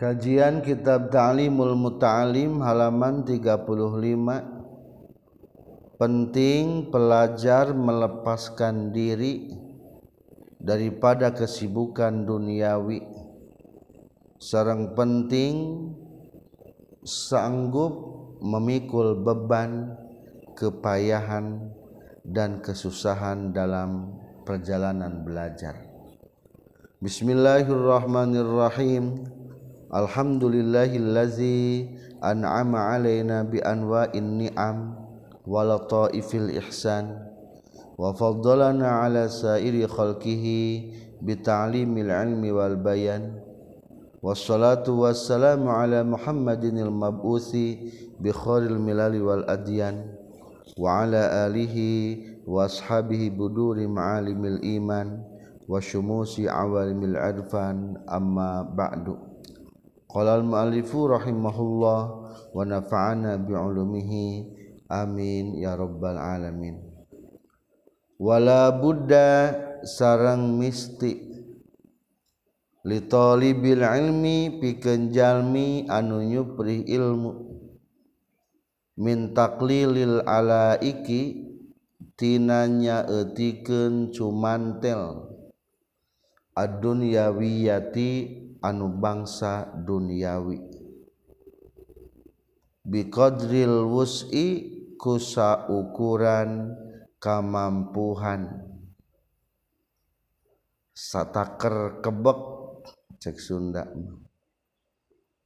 Kajian Kitab Ta'alimul Muta'alim halaman 35. Penting pelajar melepaskan diri daripada kesibukan duniawi. Sareng penting sanggup memikul beban kepayahan dan kesusahan dalam perjalanan belajar. Bismillahirrahmanirrahim. Alhamdulillahillazi an'ama alaina bi anwa'in ni'am wa lataifil ihsan wa faddalana ala sa'iri khalqihi bi ta'limil ilmi wal bayan. Wassalatu wassalamu ala Muhammadinil mab'uthi bikhairil milali wal adyan wa ala alihi wa ashabihi buduri ma'alimil iman wa syumusi awalimil arfan. Amma ba'du. Qala al-mu'allifu rahimahullah wa nafa'ana bi'ulumihi amin ya rabbal alamin. Wala budda sarang misti li talibil ilmi pikeun jalmi anu nyuprih ilmu min taqlilil alaiki tinanya eutikeun cumantel ad-dunyawiyati anu bangsa duniawi biqadril wus'i kusa ukuran kamampuhan sataker kebek cek Sunda.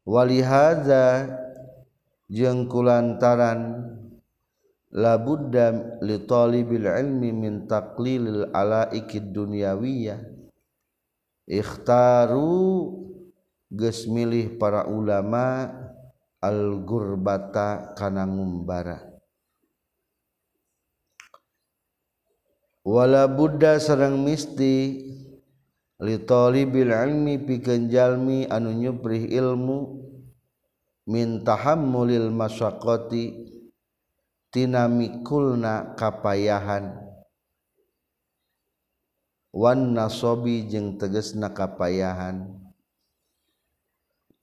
Walihaza jeung kulantaran labudda li talibil ilmi min taqlilil alaikid dunyawiyah ikhtaru geus milih para ulama al-gurbata kana ngumbara. Wala budda sareng misti li talibil ilmi pikeun jalmi anu nyuprih ilmu min tahammulil masyaqqati tina mikulna kapayahan wan nasobi jeung tegasna kapayahan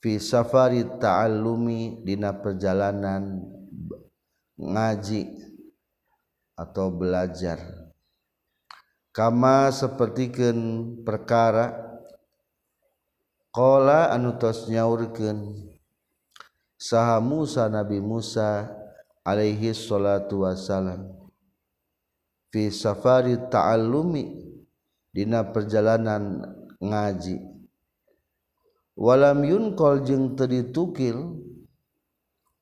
fi safari ta'allumi dina perjalanan ngaji atau belajar kama sapertikeun perkara qala anu tos nyaurkeun saha Musa Nabi Musa alaihi salatu wasalam fi safari ta'allumi dina perjalanan ngaji walam yunqal jeung teu ditukil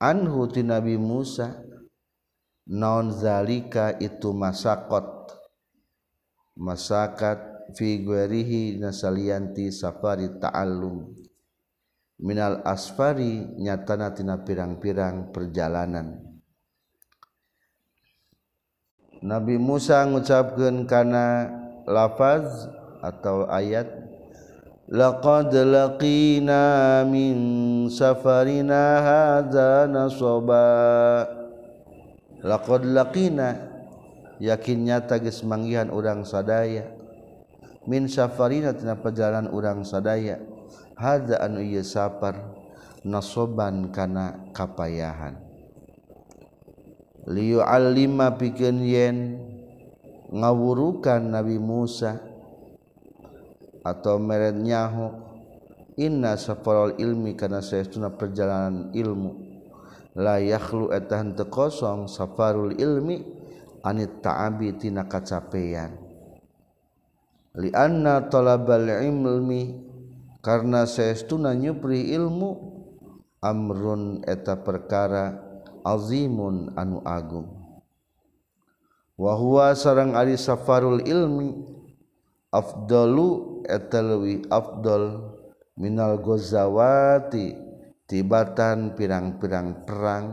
anhu ti Nabi Musa naon zalika itu masakat fi guerihi nasalianti safari ta'allum minal asfari nyatana tina pirang-pirang perjalanan. Nabi Musa ngucapkeun kana lafaz atau ayat laqad laqina min safarina hadza nasaba. Laqad laqina yakin nyata geus manggihan urang sadaya min safarina tina perjalanan urang sadaya hadza anu ieu safar nasoban kana kapayahan liu alima pikeun yen ngawurukan Nabi Musa atau meret nyaho inna safarul ilmi kana saestuna perjalanan ilmu la yakhlu atan tekosong safarul ilmi anit ta'abi tina kacapean li anna talabal ilmi karna saestuna nyupri ilmu amrun eta perkara azimun anu agung wa huwa sareng ari safarul ilmi afdalu etalwi afdal minal ghazawati tibatan pirang-pirang perang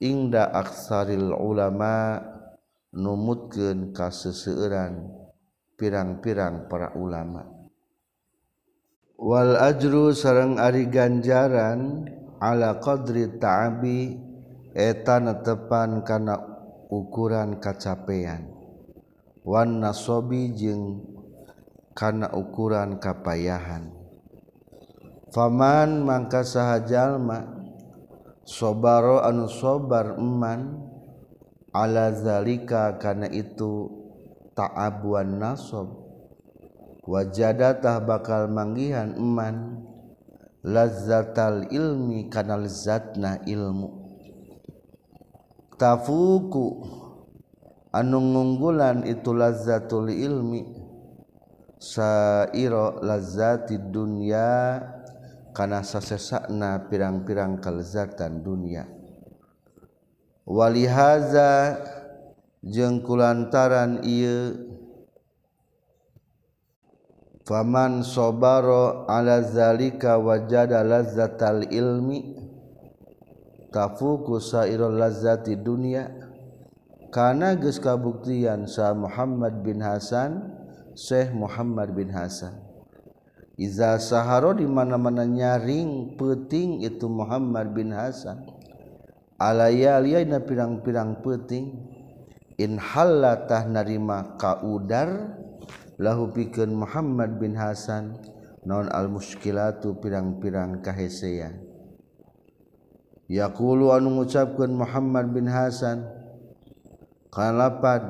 ingda aksaril ulama numutkeun ka seseueuran pirang-pirang para ulama wal ajru sareng ari ganjaran ala qadri ta'abi eta netepan kana ukuran kacapean wan nasobi jeung kana ukuran kapayahan Faman mangka sahajalma sobaro anu sobar eman ala zalika kana itu ta'abuan nasob wajadatah bakal manggihan eman lazzatal ilmi kana lazzatna ilmu tafuku anu ngunggulan itu lazzatul ilmi sairo lazzatid dunya kana sasesakna pirang-pirang kelezatan dunia walihaza jeung kulantaran ieu faman sabaro ala zalika wajada lazzatal ilmi tafuku sairul lazzati dunia kana geus kabuktian sa Muhammad bin Hasan Syekh Muhammad bin Hasan iza saharo di mana-mana nyaring peuting itu Muhammad bin Hasan alayalina pirang-pirang peuting in halla tah narima kaudar lahu pikeun Muhammad bin Hasan naon al muskilatu pirang-pirang kahesean yaqulu anu ngucapkeun Muhammad bin Hasan kalapad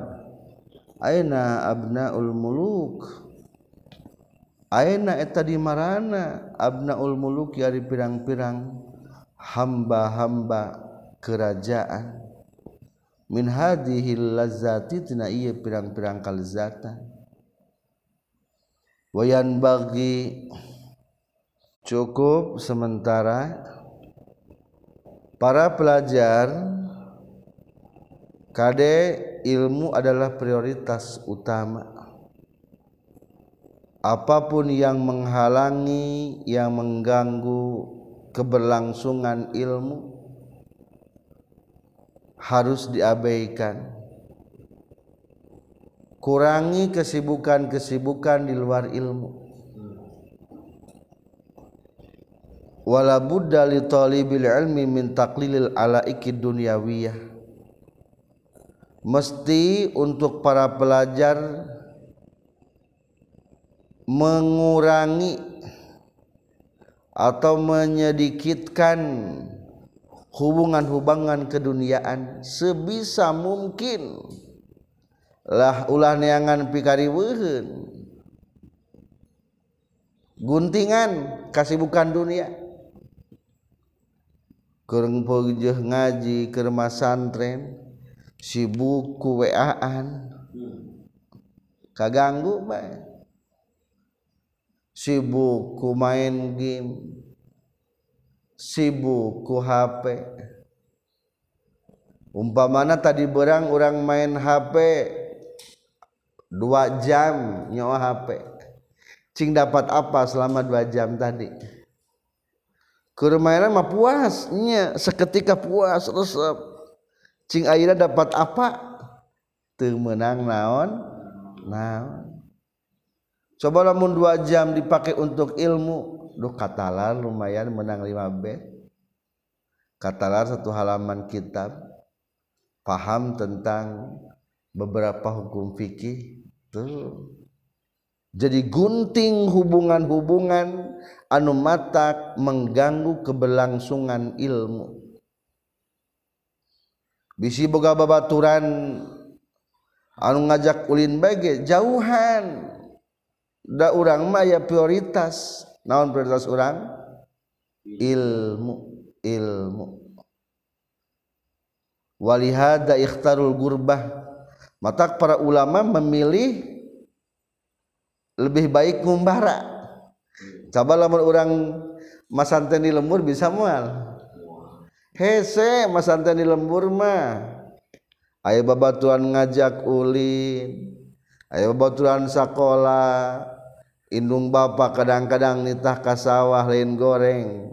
aina abnaul muluk aina eta di marana abnaul muluk ari pirang-pirang hamba-hamba kerajaan min hadhil lazzati tina ieu pirang-pirang kalezatan wayan bagi cukup sementara para pelajar kade ilmu adalah prioritas utama. Apapun yang menghalangi, yang mengganggu keberlangsungan ilmu harus diabaikan. Kurangi kesibukan-kesibukan di luar ilmu. Wala budda li talibil ilmi min taqlilil alaiki dunyawiyah mesti untuk para pelajar mengurangi atau menyedikitkan hubungan-hubungan keduniaan sebisa mungkin lah ulah neangan pikariweuheun guntingan kasibukan dunia kereng pojeh ngaji ke rumah santren sibuk ku WA-an kaganggu bae sibuk ku main game sibuk ku HP umpamana tadi berang orang main HP 2 jam nyawa HP cing dapat apa selama 2 jam tadi kurmainan mah puasnya seketika puas resep cing ayeuna dapat apa teu meunang naon coba lamun 2 jam dipakai untuk ilmu duh katalar lumayan menang 5 bet katalar satu halaman kitab paham tentang beberapa hukum fikih tuh jadi gunting hubungan-hubungan anu matak mengganggu keberlangsungan ilmu. Bisi boga babaturan anu ngajak ulin bage jauhan. Da urang mah aya prioritas. Naon prioritas urang? Ilmu. Walihada ikhtarul gurbah. Matak para ulama memilih lebih baik ngumbara. Coba lamun orang masanten di lembur bisa moal. Hese masanten di lembur mah. Aya babaturan ngajak ulin. Aya babaturan sakola. Indung bapa kadang-kadang nitah ka sawah lain goreng.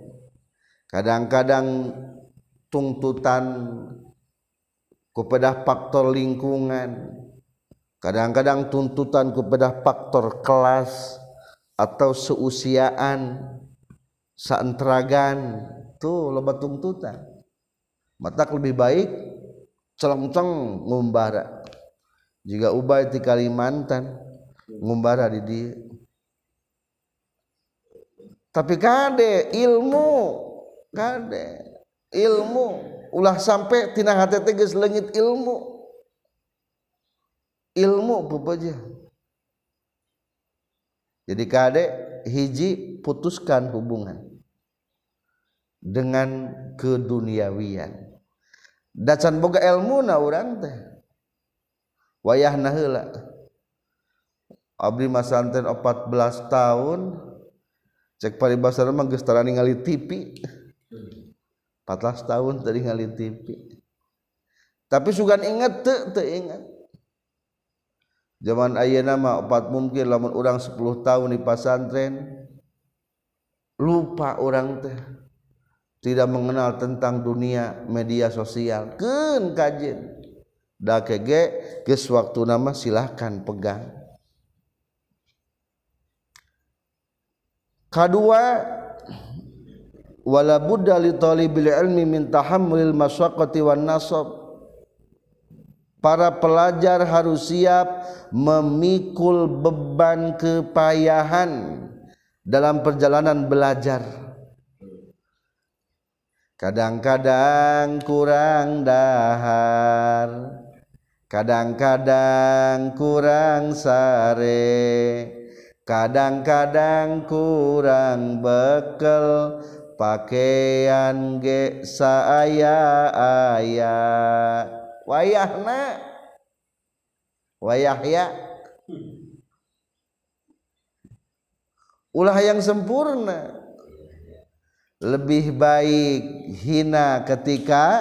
Kadang-kadang tuntutan kepada faktor lingkungan. Kadang-kadang tuntutan kepada faktor kelas atau seusiaan, saenteragan, tuh loba tuntutan. Matak lebih baik celeng-celeng ngumbara. Jika ubah di Kalimantan, ngumbara di dia. Tapi kade ilmu ulah sampai tina hati teges lengit ilmu bebeja. Jadi kade hiji putuskan hubungan dengan keduniawian. Dacan boga ilmuna urang teh wayahna heula. Abdi masanten 14 tahun cek paribasa mah geus tara ningali TV. 14 tahun tadi ningali TV. Tapi sugan inget teu inget. Zaman ayeuna mah opat mungkin lamun urang 10 tahun di pasantren lupa urang teh. Tidak mengenal tentang dunia media sosial keun kajen da kege geus waktuna mah silahkan pegang. Kadua wala budda li talibil ilmi min tahammulil masyaqqati wan nasab. Para pelajar harus siap memikul beban kepayahan dalam perjalanan belajar. Kadang-kadang kurang dahar, kadang-kadang kurang sare, kadang-kadang kurang bekel, pakaian ge saaya-aya. Wayahna wayah ya ulah yang sempurna. Lebih baik hina ketika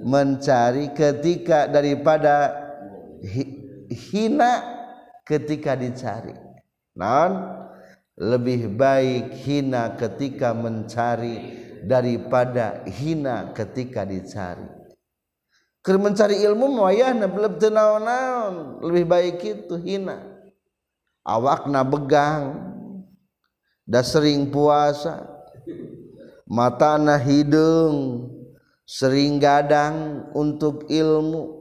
mencari ketika daripada hina ketika dicari. Naon? Lebih baik hina ketika mencari daripada hina ketika dicari. Keur mencari ilmu wayahna belum teu naon-naon, lebih baik itu hina. Awakna begang, da sering puasa. Matana hidung sering gadang untuk ilmu,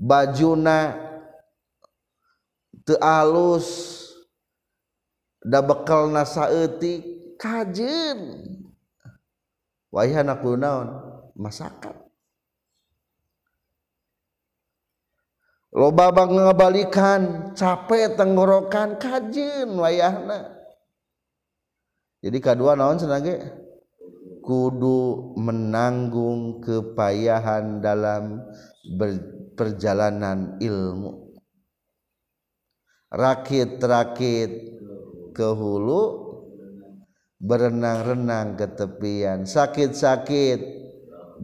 bajuna teu alus da bekelna saeutik kajeun wayahna kunaon masakan. Loba ngabalikan capek tenggorokan kajeun wayahna. Jadi kadua naon cenah ge kudu menanggung kepayahan dalam perjalanan ilmu. Rakit-rakit ke hulu, berenang-renang ke tepian. Sakit-sakit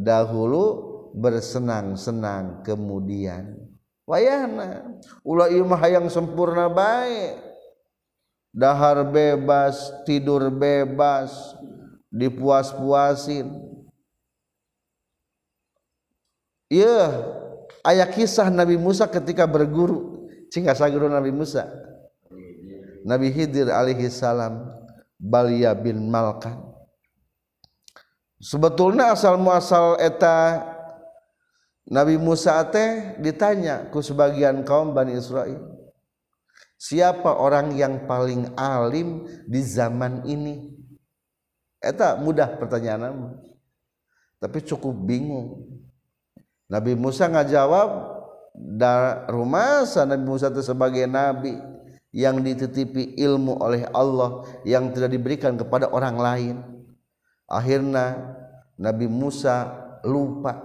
dahulu, bersenang-senang kemudian. Wayahna ulah ieu mah hayang sempurna bae. Dahar bebas, tidur bebas, dipuas-puasin. Iya, ayat kisah Nabi Musa ketika berguru. Cingga saguru Nabi Musa, Nabi Khidir alaihi salam, Balia bin Malkan. Sebetulnya asal muasal eta Nabi Musa teh ditanya ku sebagian kaum Bani Israil. Siapa orang yang paling alim di zaman ini? Eta mudah pertanyaanmu, tapi cukup bingung. Nabi Musa ngajawab da rumasa Nabi Musa itu sebagai nabi yang dititipi ilmu oleh Allah yang tidak diberikan kepada orang lain. Akhirnya Nabi Musa lupa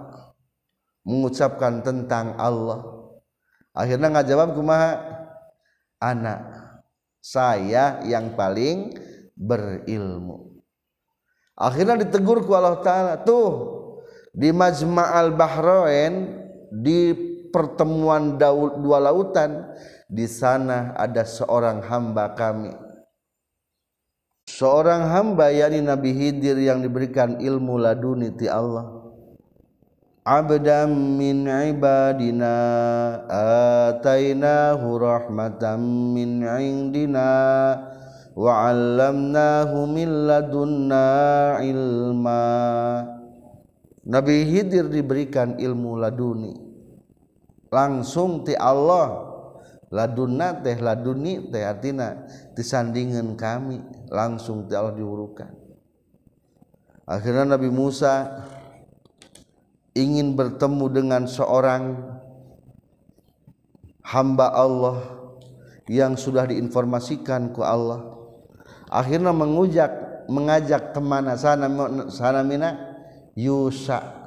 mengucapkan tentang Allah. Akhirnya ngajawab kumaha? Anak saya yang paling berilmu. Akhirnya ditegur ku Allah Ta'ala. Tuh di Majma'al Bahroin, di pertemuan dua lautan, di sana ada seorang hamba kami, seorang hamba yakni Nabi Khidir yang diberikan ilmu laduni ti Allah. Abdan min ibadina atainahu rahmatan min indina wa 'allamnahu min ladunna ilma. Nabi Khidir diberikan ilmu laduni langsung ti Allah Ladunna teh laduni teh artina disandingan kami, langsung Allah diurukan. Akhirnya Nabi Musa ingin bertemu dengan seorang hamba Allah yang sudah diinformasikan ku Allah. Akhirnya mengajak teman sanamina Yusa.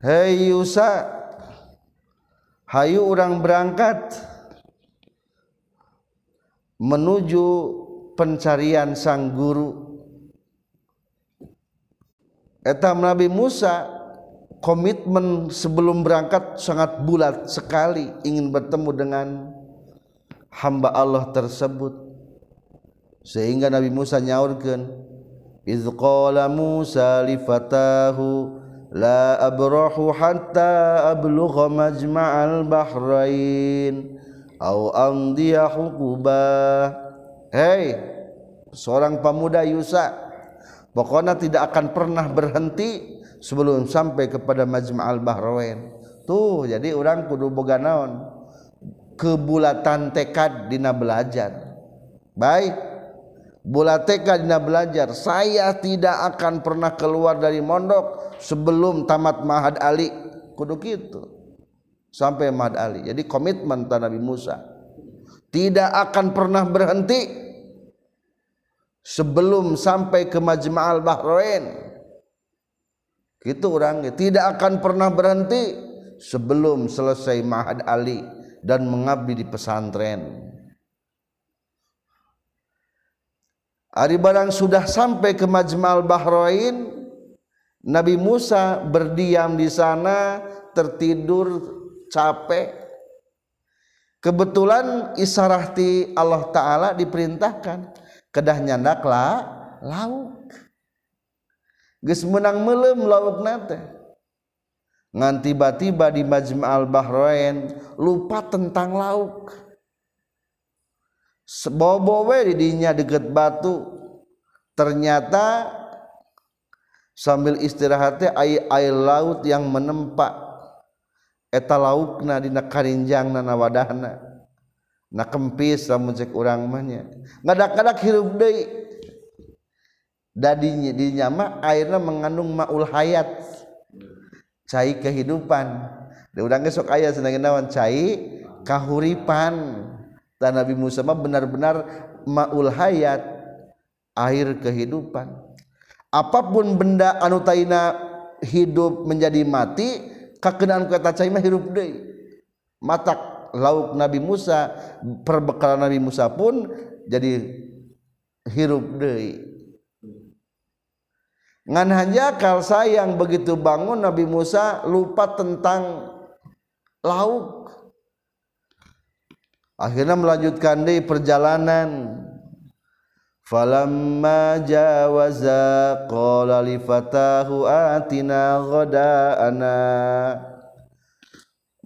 Hei Yusa, hayu urang berangkat menuju pencarian sang guru. Eta Nabi Musa komitmen sebelum berangkat sangat bulat sekali, ingin bertemu dengan hamba Allah tersebut. Sehingga Nabi Musa nyaurkeun, "Idz qala Musa li fatahu la abrahu hatta ablugha majma'al bahrain au amdiya huquba." Hei seorang pemuda Yusa, pokoknya tidak akan pernah berhenti sebelum sampai kepada Majma'al Bahroin. Tuh jadi orang kudu boga naon, kebulatan tekad dina belajar. Baik, bulat tekad dina belajar. Saya tidak akan pernah keluar dari mondok sebelum tamat Mahad Ali. Kudu kitu sampai Mahad Ali. Jadi komitmen ta Nabi Musa tidak akan pernah berhenti sebelum sampai ke Majma'al Bahroin. Gitu orangnya, tidak akan pernah berhenti sebelum selesai Mahad Ali dan mengabdi di pesantren. Ari barang sudah sampai ke Majma'al Bahroin, Nabi Musa berdiam di sana, tertidur capek. Kebetulan isarahti Allah Ta'ala diperintahkan kedah nyandaklah lauk. Geus menang meleum lauk nate. Ngan tiba-tiba di Majma'al Bahroin lupa tentang lauk. Sebobowe didinya deket batu, ternyata sambil istirahatnya air laut yang menempa. Eta laukna dina karinjangna na wadahna, na kempis lamun cek urang mahnya. Ngadak-ngadak hirup deui. Dadinya dinyama airna mengandung maul hayat, cai kehidupan. Da urang ge sok aya cenah naon, cai kahuripan. Dan Nabi Musa benar-benar maul hayat, air kehidupan. Apapun benda anu taina hidup menjadi mati, kakenaan ku eta cai mah hirup deui. Matak lauk Nabi Musa, perbekalan Nabi Musa pun jadi hirup deui. Ngan hanjakal sayang begitu bangun Nabi Musa lupa tentang lauk. Akhirnya melanjutkan di perjalanan. Falamma jawaza qala li fatahu atina ghadaana.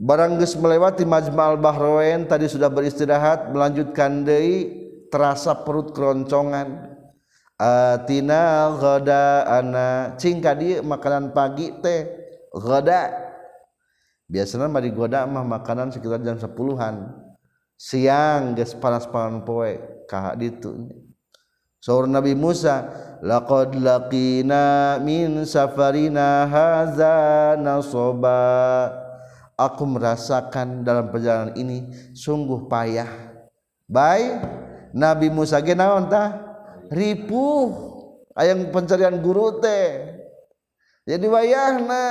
Barang geus melewati Majma'al Bahroin, tadi sudah beristirahat, melanjutkan deui terasa perut keroncongan. Atina ghadaana, cing ka dieu makanan pagi teh ghada. Biasana mah di ghada mah makanan sekitar jam 10-an. Siang geus panas-panas poe ka ditu. Saur Nabi Musa, laqad laqina min safarina hadza nasoba. Aku merasakan dalam perjalanan ini sungguh payah. Baik, Nabi Musa ge naon tah? Ripuh hayang pencarian guru teh. Jadi wayahna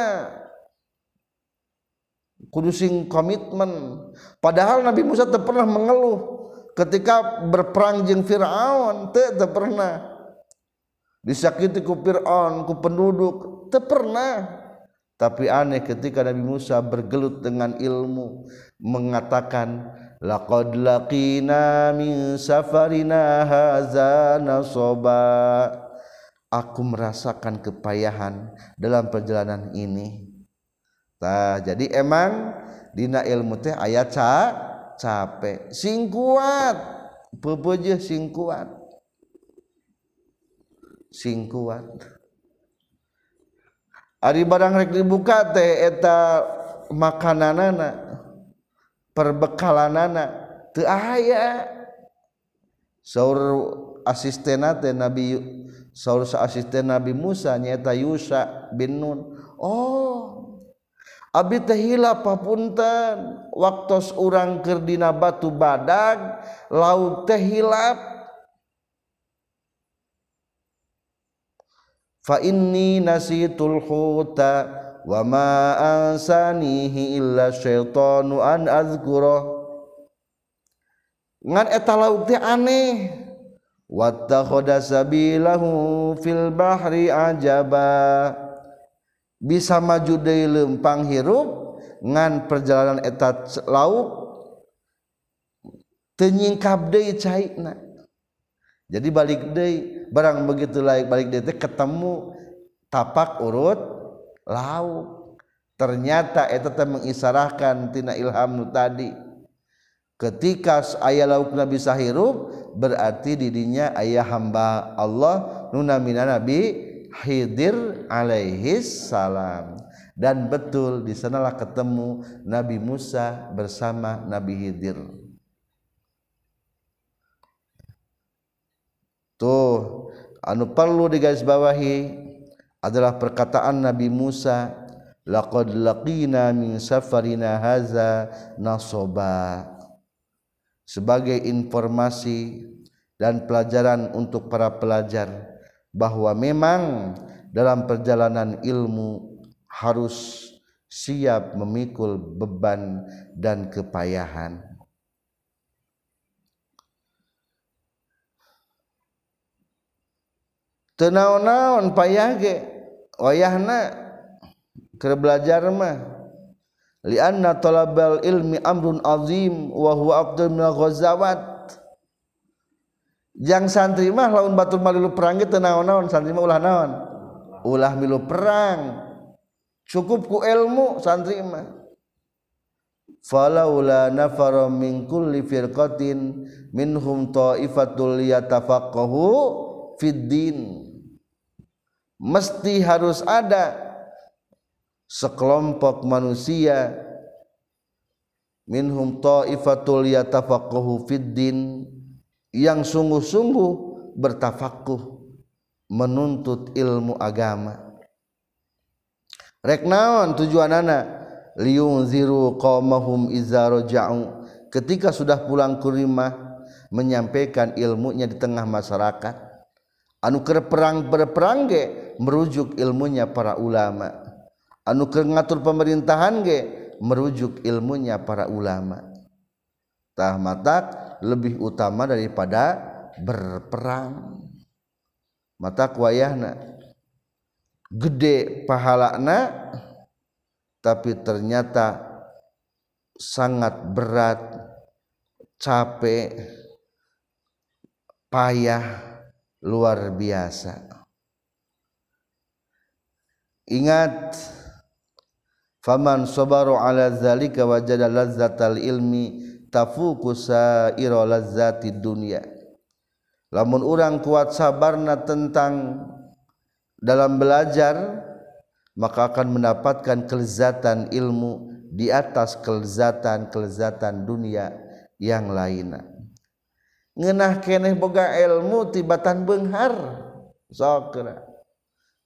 kudu sing komitmen. Padahal Nabi Musa teu pernah mengeluh ketika berperang jeung Firaun, teu pernah disakiti ku Firaun, ku penduduk, teu pernah. Tapi aneh ketika Nabi Musa bergelut dengan ilmu, mengatakan laqad laqina min safarina hadza nasoba. Aku merasakan kepayahan dalam perjalanan ini. Nah, jadi emang dina ilmu teh aya capek, sing kuat, pepeujeuh sing kuat, sing kuat. Ari barang rek dibuka teh eta makananana perbekalanana teu aya. Saur asistenna teh Nabi, saur asisten Nabi Musa nyaeta Yusa bin Nun. Oh, abdi teh hilap papunten waktos urang keur dina batu badag laut teh hilap. Fa inni nasitul huta wa ma ansanihi illa syaitanu an azkurah. Ngan eta laut teh aneh. Wattakhadha sabilahu fil bahri ajaba. Bisa maju deui leumpang hirup ngan perjalanan eta laut teu nyingkap deui caina. Jadi balik deui. Barang begitu laik balik deui ketemu tapak urut lauk. Ternyata eta teh mengisarahkan tina ilham nu tadi. Ketika aya lauk na bisa hirup berarti di dinya aya hamba Allah nu namina Nabi Khidir alaihis salam. Dan betul di sanalah ketemu Nabi Musa bersama Nabi Khidir. Tuh, anu perlu digarisbawahi adalah perkataan Nabi Musa, laqad laqina min safarina haza nasoba. Sebagai informasi dan pelajaran untuk para pelajar bahwa memang dalam perjalanan ilmu harus siap memikul beban dan kepayahan. Tenaon-naon payah ge wayahna keur belajar mah li anna talabal ilmi amrun azim wa huwa afdal minal ghazawat. Jang santri mah laun batur malilu perang ge teu naon-naon, santri mah ulah naon, ulah milu perang, cukup ku ilmu santri mah. Falaula nafara min kulli firqatin minhum ta'ifatul yatafaqahu fiddin. Mesti harus ada sekelompok manusia minhum ta'ifatul yatafaqahu fiddin yang sungguh-sungguh bertafakuh menuntut ilmu agama. Rek naon tujuanana liyunziru qaumahum iza raja'u, ketika sudah pulang ke rumah menyampaikan ilmunya di tengah masyarakat. Anu keur perang berperang ge merujuk ilmunya para ulama. Anu keur ngatur pemerintahan ge merujuk ilmunya para ulama. Tah matak lebih utama daripada berperang. Matak wayahna gede pahalana tapi ternyata sangat berat, capek, payah. Luar biasa. Ingat, faman sabaru ala zalika wajada lazzatal ilmi tafuqu saira lazzatid dunya. Lamun urang kuat sabarna tentang dalam belajar, maka akan mendapatkan kelezatan ilmu di atas kelezatan-kelezatan dunia yang lainnya. Ngeunah keneh boga ilmu tibatan beunghar sok kena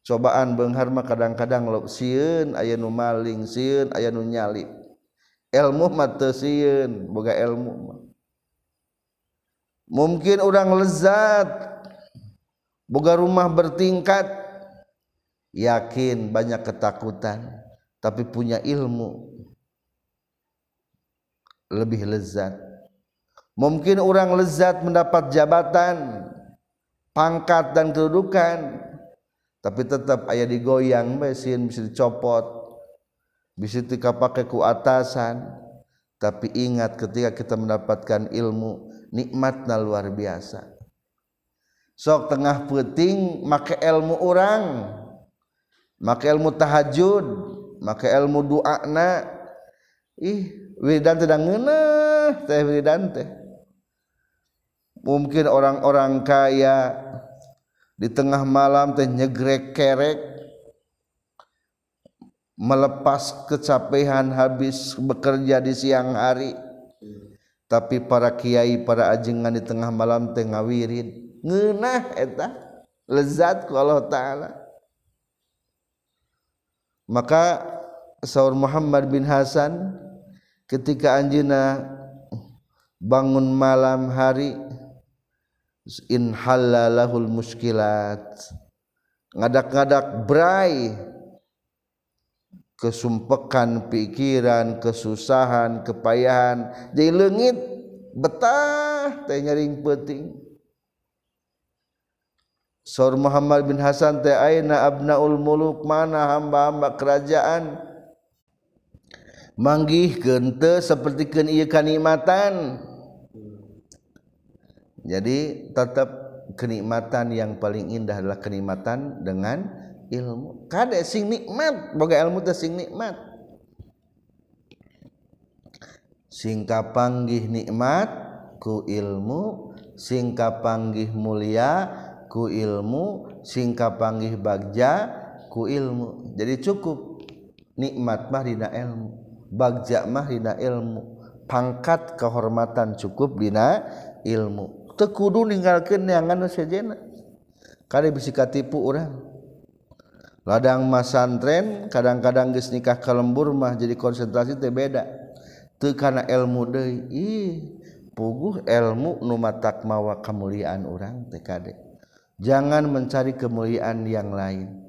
cobaan beunghar mah kadang-kadang sieun aya nu maling, sieun aya nu nyalip, ilmu mah teu sieun boga ilmu mah. Mungkin urang lezat boga rumah bertingkat, yakin banyak ketakutan tapi punya ilmu lebih lezat. Mungkin orang lezat mendapat jabatan, pangkat dan kedudukan, tapi tetap aya digoyang, mesin bisa dicopot, bisa dikapakai ku atasan. Tapi ingat, ketika kita mendapatkan ilmu, nikmatnya luar biasa. Sok tengah penting, make ilmu orang, make ilmu tahajud, make ilmu doana. Ih, wiridan tidak ngeunah, teh wiridan teh. Mungkin orang-orang kaya di tengah malam teh nyegrek kerek melepas kecapean habis bekerja di siang hari, tapi para kiai, para ajengan di tengah malam tengah wirid, ngeunah eta lezat ku Allah Ta'ala. Maka saur Muhammad bin Hasan ketika anjeunna bangun malam hari, in halalahul muskilat, ngadak-ngadak berai kesumpekan pikiran, kesusahan, kepayahan, jadi leungit betah teh nyaring peuting. Saur Muhammad bin Hasan teh aina abnaul muluk, mana hamba-hamba kerajaan, manggihkeun teu sapertikeun ieu kanikmatan. Jadi tetap kenikmatan yang paling indah adalah kenikmatan dengan ilmu. Kada sing nikmat boga ilmu teh sing nikmat, sing kapanggih nikmat ku ilmu, sing kapanggih mulia ku ilmu, sing kapanggih bagja ku ilmu. Jadi cukup nikmat mah dina ilmu, bagja mah dina ilmu, pangkat kehormatan cukup dina ilmu. Teu kudu ninggalkeun neangan sajena, kada bisi katipu urang. Ladang masantren kadang-kadang geus nikah ka lembur mah jadi konsentrasi teh beda. Teu kana ilmu deui. Ih, puguh ilmu nu matak mawa kemuliaan urang teh kade. Jangan mencari kemuliaan yang lain.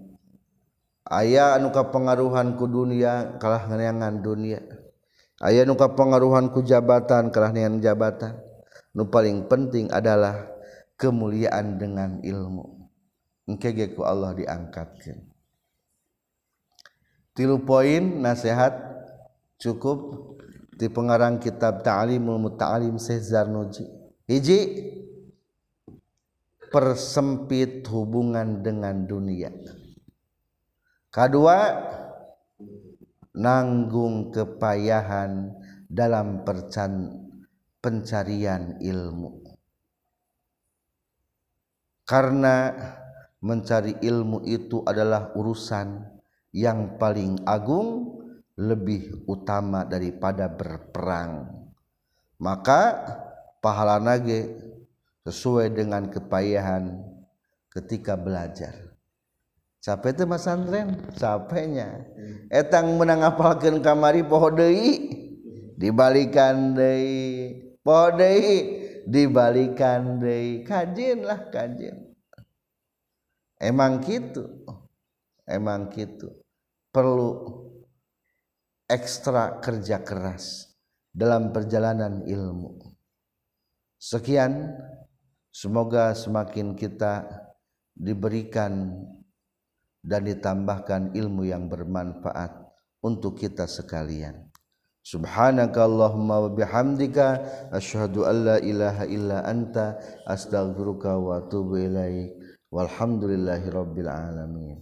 Aya anu kapengaruhan ku dunia kalah neangan dunia. Aya anu kapengaruhan ku jabatan kalah neangan jabatan. Nu paling penting adalah kemuliaan dengan ilmu. Engke ge ku Allah diangkatkeun. Tilu poin nasihat cukup di pengarang kitab Ta'alimul Muta'alim Syekh Zarnuji. Hiji, persempit hubungan dengan dunia. Kedua, nanggung kepayahan dalam pencarian ilmu. Karena mencari ilmu itu adalah urusan yang paling agung, lebih utama daripada berperang. Maka pahala nage sesuai dengan kepayahan ketika belajar. Capek teh Mas Andren, capeknya. Etang menang apalkeun kamari poho deui dibalikan deui, poho deui dibalikan deui. Kajin lah kajin. Emang gitu. Emang gitu, perlu ekstra kerja keras dalam perjalanan ilmu. Sekian, semoga semakin kita diberikan dan ditambahkan ilmu yang bermanfaat untuk kita sekalian. Subhanakallahumma wabihamdika, asyhadu an la ilaha illa anta, astaghfiruka wa atubu ilaih, walhamdulillahi rabbil alamin.